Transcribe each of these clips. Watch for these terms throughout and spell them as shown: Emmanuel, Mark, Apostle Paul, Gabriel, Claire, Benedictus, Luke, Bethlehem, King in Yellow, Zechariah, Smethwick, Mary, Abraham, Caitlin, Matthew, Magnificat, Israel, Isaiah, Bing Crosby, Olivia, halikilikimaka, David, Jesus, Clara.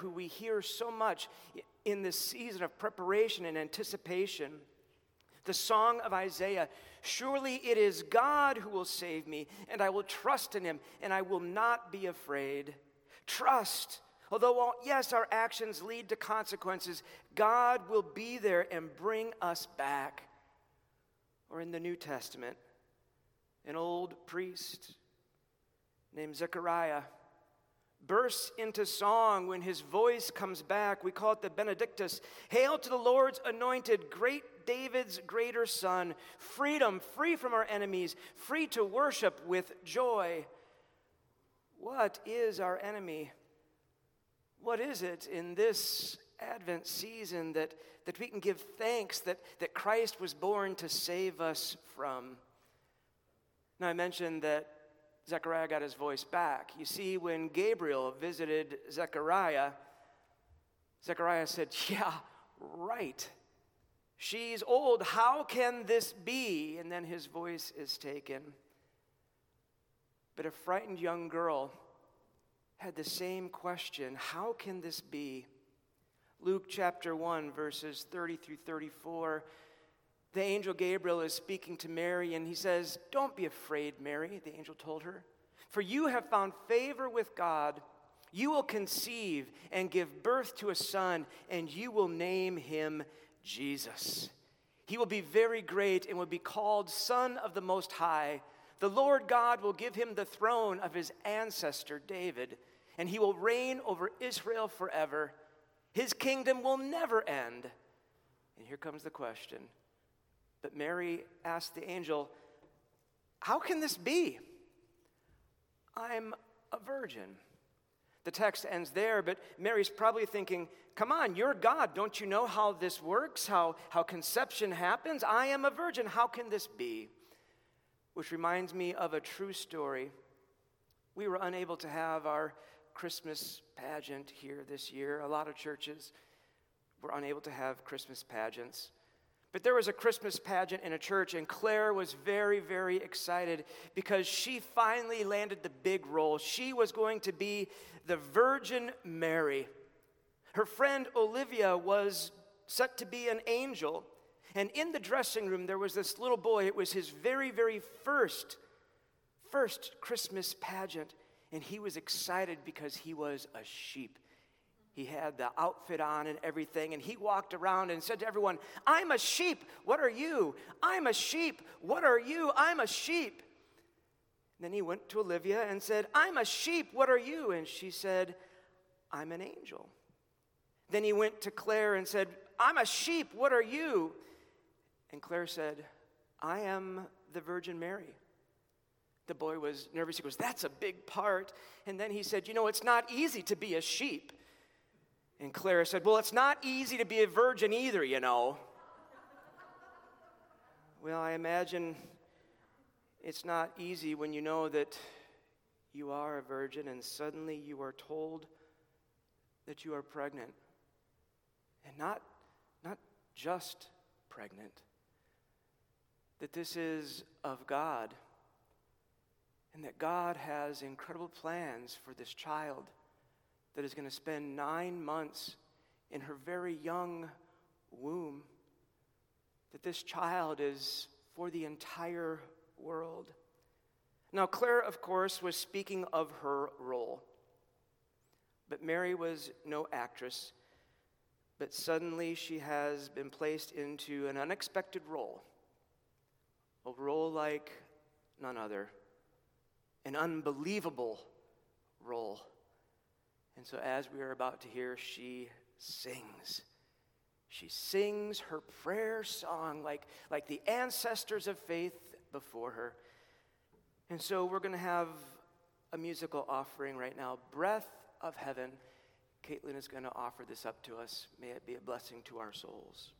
who we hear so much in this season of preparation and anticipation. The song of Isaiah, surely it is God who will save me, and I will trust in him, and I will not be afraid. Trust. Although, yes, our actions lead to consequences, God will be there and bring us back. Or in the New Testament, an old priest named Zechariah bursts into song when his voice comes back. We call it the Benedictus. Hail to the Lord's anointed, great David's greater son. Freedom, free from our enemies, free to worship with joy. What is our enemy? What is it in this Advent season that we can give thanks that Christ was born to save us from? Now, I mentioned that Zechariah got his voice back. You see, when Gabriel visited Zechariah, Zechariah said, yeah, right. She's old. How can this be? And then his voice is taken. But a frightened young girl had the same question. How can this be? Luke chapter 1, verses 30 through 34. The angel Gabriel is speaking to Mary, and he says, don't be afraid, Mary, the angel told her, for you have found favor with God. You will conceive and give birth to a son, and you will name him Jesus. He will be very great and will be called Son of the Most High. The Lord God will give him the throne of his ancestor David, and he will reign over Israel forever. His kingdom will never end. And here comes the question. But Mary asked the angel, how can this be? I'm a virgin. The text ends there, but Mary's probably thinking, come on, you're God. Don't you know how this works, how conception happens? I am a virgin. How can this be? Which reminds me of a true story. We were unable to have our Christmas pageant here this year. A lot of churches were unable to have Christmas pageants. But there was a Christmas pageant in a church, and Claire was very, very excited because she finally landed the big role. She was going to be the Virgin Mary. Her friend Olivia was set to be an angel, and in the dressing room there was this little boy. It was his very, very first Christmas pageant, and he was excited because he was a sheep. He had the outfit on and everything, and he walked around and said to everyone, I'm a sheep, what are you? I'm a sheep, what are you? I'm a sheep. And then he went to Olivia and said, I'm a sheep, what are you? And she said, I'm an angel. Then he went to Claire and said, I'm a sheep, what are you? And Claire said, I am the Virgin Mary. The boy was nervous. He goes, that's a big part. And then he said, you know, it's not easy to be a sheep. And Clara said, well, it's not easy to be a virgin either, you know. Well, I imagine it's not easy when you know that you are a virgin and suddenly you are told that you are pregnant. And not just pregnant. That this is of God. And that God has incredible plans for this child that is going to spend 9 months in her very young womb, that this child is for the entire world. Now, Claire, of course, was speaking of her role, but Mary was no actress, but suddenly she has been placed into an unexpected role, a role like none other, an unbelievable role. And so as we are about to hear, she sings. She sings her prayer song like the ancestors of faith before her. And so we're going to have a musical offering right now, Breath of Heaven. Caitlin is going to offer this up to us. May it be a blessing to our souls.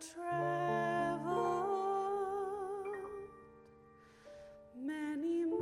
Traveled many miles.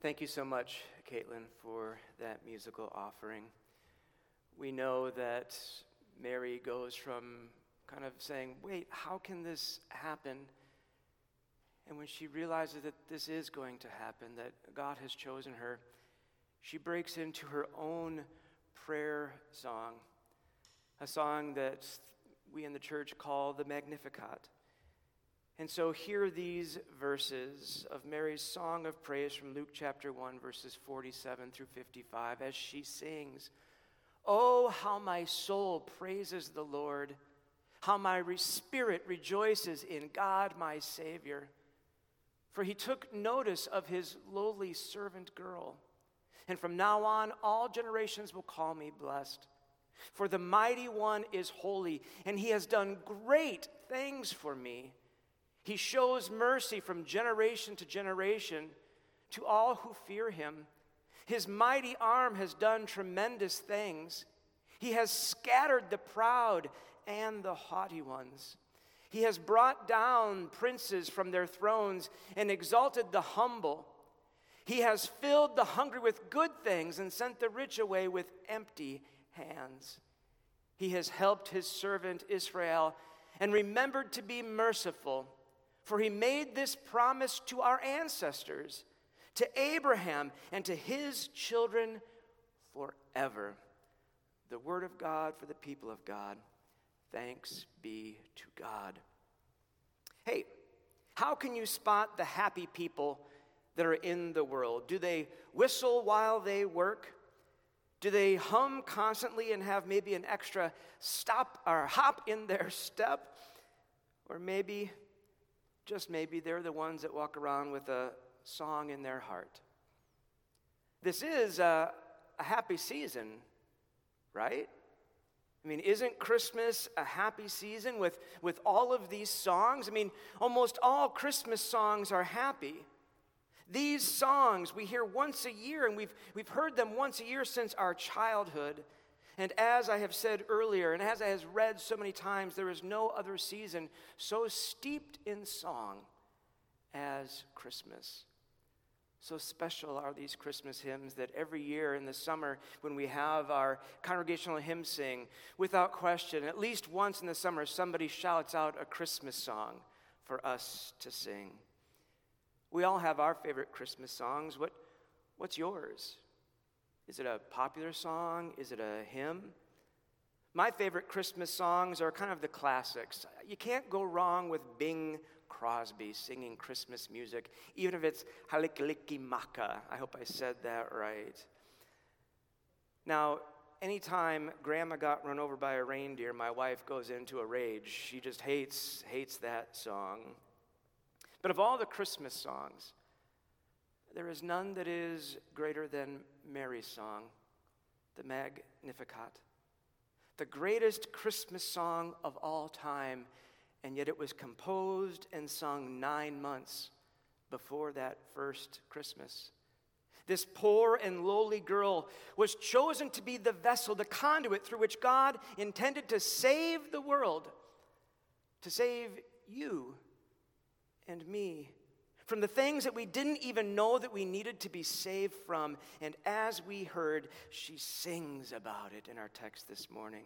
Thank you so much, Caitlin, for that musical offering. We know that Mary goes from kind of saying, wait, how can this happen? And when she realizes that this is going to happen, that God has chosen her, she breaks into her own prayer song, a song that we in the church call the Magnificat. And so here are these verses of Mary's song of praise from Luke chapter 1, verses 47 through 55, as she sings, "Oh, how my soul praises the Lord, how my spirit rejoices in God my Savior. For he took notice of his lowly servant girl. And from now on, all generations will call me blessed. For the mighty one is holy, and he has done great things for me. He shows mercy from generation to generation to all who fear him. His mighty arm has done tremendous things. He has scattered the proud and the haughty ones. He has brought down princes from their thrones and exalted the humble. He has filled the hungry with good things and sent the rich away with empty hands. He has helped his servant Israel and remembered to be merciful, for he made this promise to our ancestors, to Abraham and to his children forever." The word of God for the people of God. Thanks be to God. Hey, how can you spot the happy people that are in the world? Do they whistle while they work? Do they hum constantly and have maybe an extra stop or hop in their step? Or maybe, just maybe, they're the ones that walk around with a song in their heart. This is a happy season, right? I mean, isn't Christmas a happy season with all of these songs? I mean, almost all Christmas songs are happy. These songs we hear once a year, and we've heard them once a year since our childhood. And as I have said earlier, and as I have read so many times, there is no other season so steeped in song as Christmas. So special are these Christmas hymns that every year in the summer when we have our congregational hymn sing, without question, at least once in the summer, somebody shouts out a Christmas song for us to sing. We all have our favorite Christmas songs. What's yours? Is it a popular song? Is it a hymn? My favorite Christmas songs are kind of the classics. You can't go wrong with Bing Crosby singing Christmas music, even if it's halikilikimaka. I hope I said that right. Now, anytime Grandma got run over by a reindeer, my wife goes into a rage. She just hates that song. But of all the Christmas songs, there is none that is greater than Mary's song, the Magnificat, the greatest Christmas song of all time, and yet it was composed and sung 9 months before that first Christmas. This poor and lowly girl was chosen to be the vessel, the conduit through which God intended to save the world, to save you and me, from the things that we didn't even know that we needed to be saved from. And as we heard, she sings about it in our text this morning.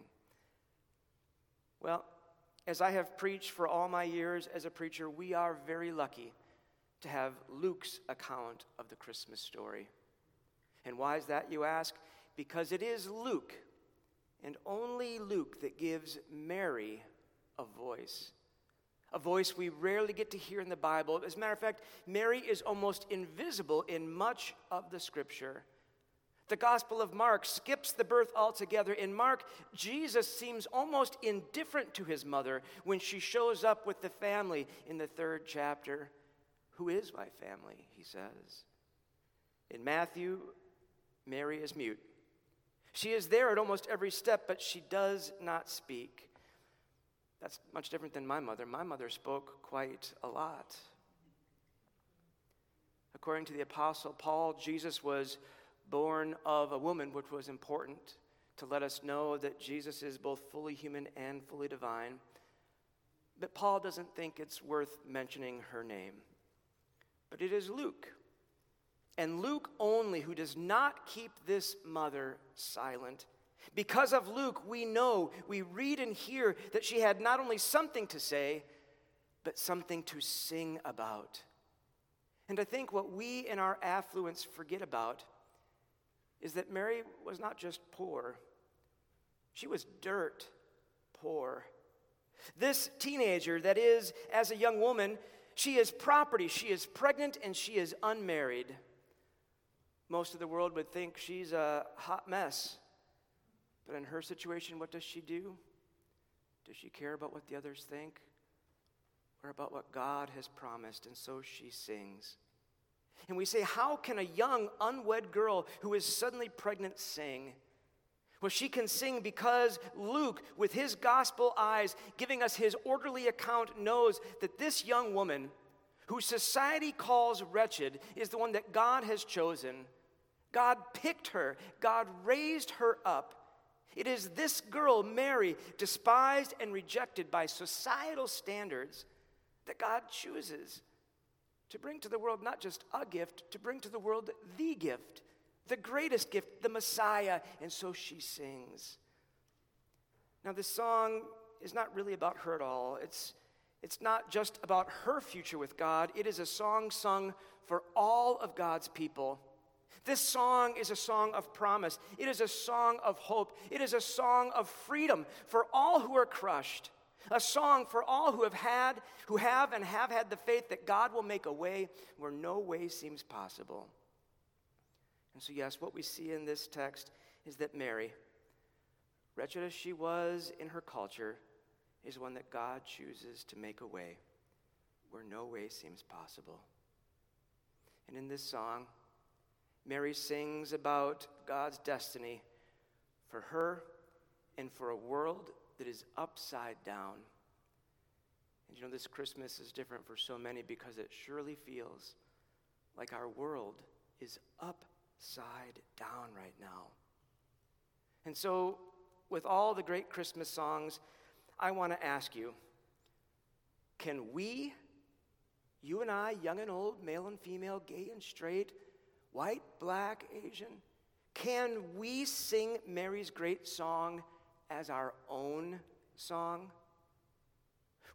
Well, as I have preached for all my years as a preacher, we are very lucky to have Luke's account of the Christmas story. And why is that, you ask? Because it is Luke, and only Luke, that gives Mary a voice we rarely get to hear in the Bible. As a matter of fact, Mary is almost invisible in much of the Scripture. The Gospel of Mark skips the birth altogether. In Mark, Jesus seems almost indifferent to his mother when she shows up with the family in the 3rd chapter. "Who is my family?" he says. In Matthew, Mary is mute. She is there at almost every step, but she does not speak. That's much different than my mother. My mother spoke quite a lot. According to the Apostle Paul, Jesus was born of a woman, which was important to let us know that Jesus is both fully human and fully divine. But Paul doesn't think it's worth mentioning her name. But it is Luke, and Luke only, who does not keep this mother silent. Because of Luke, we read and hear that she had not only something to say, but something to sing about. And I think what we in our affluence forget about is that Mary was not just poor. She was dirt poor. This teenager, that is, as a young woman, she is property, she is pregnant, and she is unmarried. Most of the world would think she's a hot mess. But in her situation, what does she do? Does she care about what the others think? Or about what God has promised? And so she sings. And we say, how can a young, unwed girl who is suddenly pregnant sing? Well, she can sing because Luke, with his gospel eyes, giving us his orderly account, knows that this young woman, who society calls wretched, is the one that God has chosen. God picked her. God raised her up. It is this girl, Mary, despised and rejected by societal standards, that God chooses to bring to the world not just a gift, to bring to the world the gift, the greatest gift, the Messiah. And so she sings. Now, this song is not really about her at all. It's not just about her future with God. It is a song sung for all of God's people. This song is a song of promise. It is a song of hope. It is a song of freedom for all who are crushed. A song for all who have had the faith that God will make a way where no way seems possible. And so, yes, what we see in this text is that Mary, wretched as she was in her culture, is one that God chooses to make a way where no way seems possible. And in this song, Mary sings about God's destiny for her and for a world that is upside down. And you know, this Christmas is different for so many because it surely feels like our world is upside down right now. And so, with all the great Christmas songs, I want to ask you, can we, you and I, young and old, male and female, gay and straight, white, black, Asian, can we sing Mary's great song as our own song?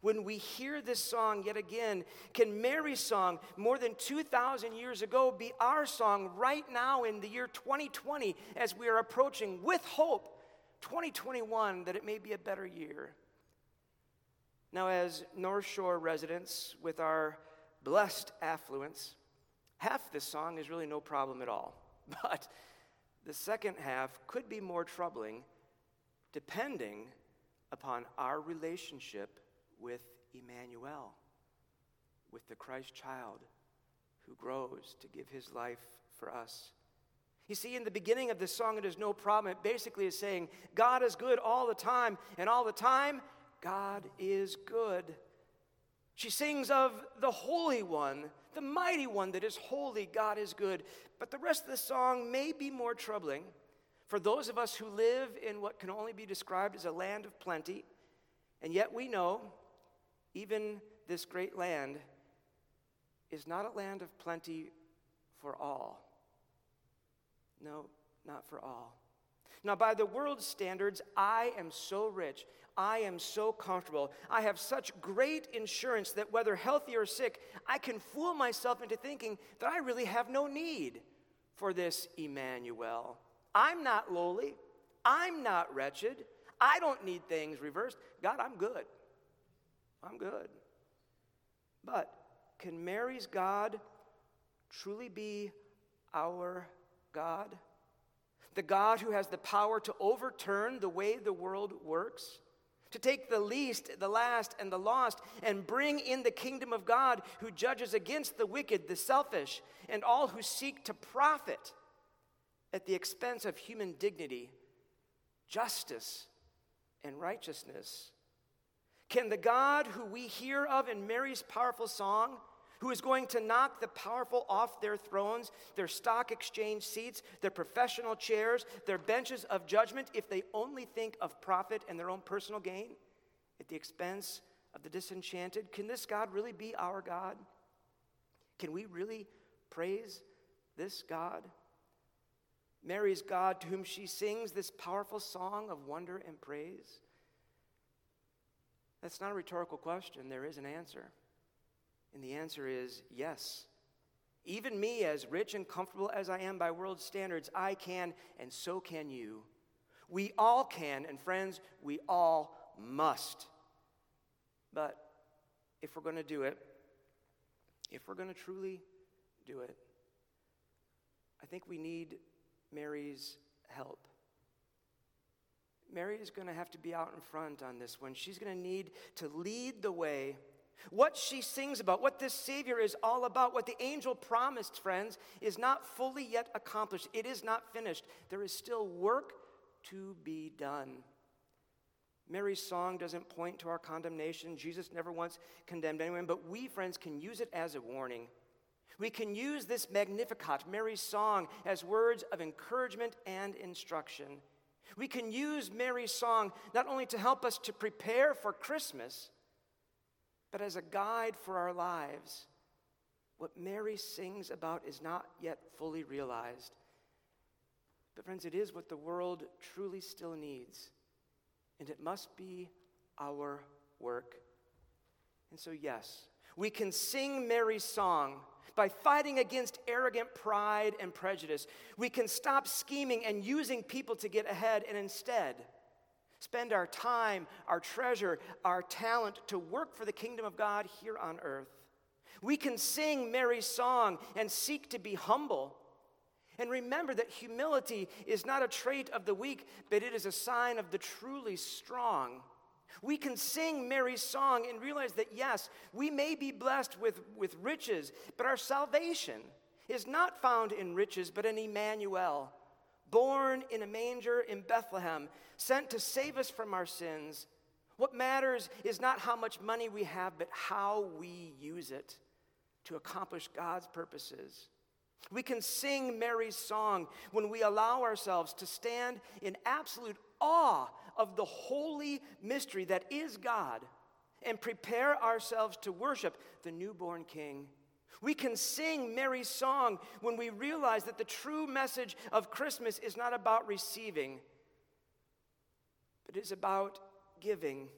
When we hear this song yet again, can Mary's song more than 2,000 years ago be our song right now in the year 2020 as we are approaching with hope 2021 that it may be a better year? Now, as North Shore residents with our blessed affluence, half this song is really no problem at all, but the second half could be more troubling depending upon our relationship with Emmanuel, with the Christ child who grows to give his life for us. You see, in the beginning of this song, it is no problem. It basically is saying God is good all the time, and all the time, God is good. She sings of the Holy One, the Mighty One that is holy. God is good. But the rest of the song may be more troubling for those of us who live in what can only be described as a land of plenty. And yet we know even this great land is not a land of plenty for all. No, not for all. Now, by the world's standards, I am so rich. I am so comfortable. I have such great insurance that whether healthy or sick, I can fool myself into thinking that I really have no need for this Emmanuel. I'm not lowly. I'm not wretched. I don't need things reversed. God, I'm good. I'm good. But can Mary's God truly be our God? The God who has the power to overturn the way the world works, to take the least, the last, and the lost, and bring in the kingdom of God, who judges against the wicked, the selfish, and all who seek to profit at the expense of human dignity, justice, and righteousness. Can the God who we hear of in Mary's powerful song, who is going to knock the powerful off their thrones, their stock exchange seats, their professional chairs, their benches of judgment, if they only think of profit and their own personal gain at the expense of the disenchanted? Can this God really be our God? Can we really praise this God? Mary's God, to whom she sings this powerful song of wonder and praise? That's not a rhetorical question. There is an answer. And the answer is yes. Even me, as rich and comfortable as I am by world standards, I can, and so can you. We all can, and friends, we all must. But if we're going to do it, if we're going to truly do it, I think we need Mary's help. Mary is going to have to be out in front on this one. She's going to need to lead the way. What she sings about, what this Savior is all about, what the angel promised, friends, is not fully yet accomplished. It is not finished. There is still work to be done. Mary's song doesn't point to our condemnation. Jesus never once condemned anyone, but we, friends, can use it as a warning. We can use this Magnificat, Mary's song, as words of encouragement and instruction. We can use Mary's song not only to help us to prepare for Christmas, but as a guide for our lives. What Mary sings about is not yet fully realized. But friends, it is what the world truly still needs, and it must be our work. And so, yes, we can sing Mary's song by fighting against arrogant pride and prejudice. We can stop scheming and using people to get ahead, and instead spend our time, our treasure, our talent to work for the kingdom of God here on earth. We can sing Mary's song and seek to be humble. And remember that humility is not a trait of the weak, but it is a sign of the truly strong. We can sing Mary's song and realize that, yes, we may be blessed with riches, but our salvation is not found in riches, but in Emmanuel, born in a manger in Bethlehem, sent to save us from our sins. What matters is not how much money we have, but how we use it to accomplish God's purposes. We can sing Mary's song when we allow ourselves to stand in absolute awe of the holy mystery that is God, and prepare ourselves to worship the newborn King. We can sing Mary's song when we realize that the true message of Christmas is not about receiving, but is about giving.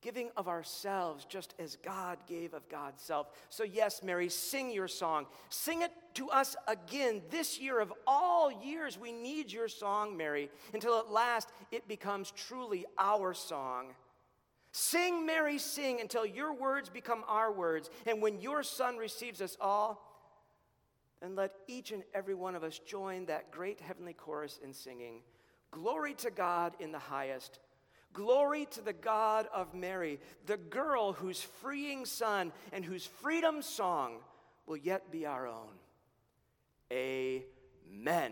Giving of ourselves just as God gave of God's self. So yes, Mary, sing your song. Sing it to us again this year. Of all years, we need your song, Mary, until at last it becomes truly our song. Sing, Mary, sing until your words become our words. And when your Son receives us all, then let each and every one of us join that great heavenly chorus in singing, "Glory to God in the highest. Glory to the God of Mary, the girl whose freeing son and whose freedom song will yet be our own." Amen.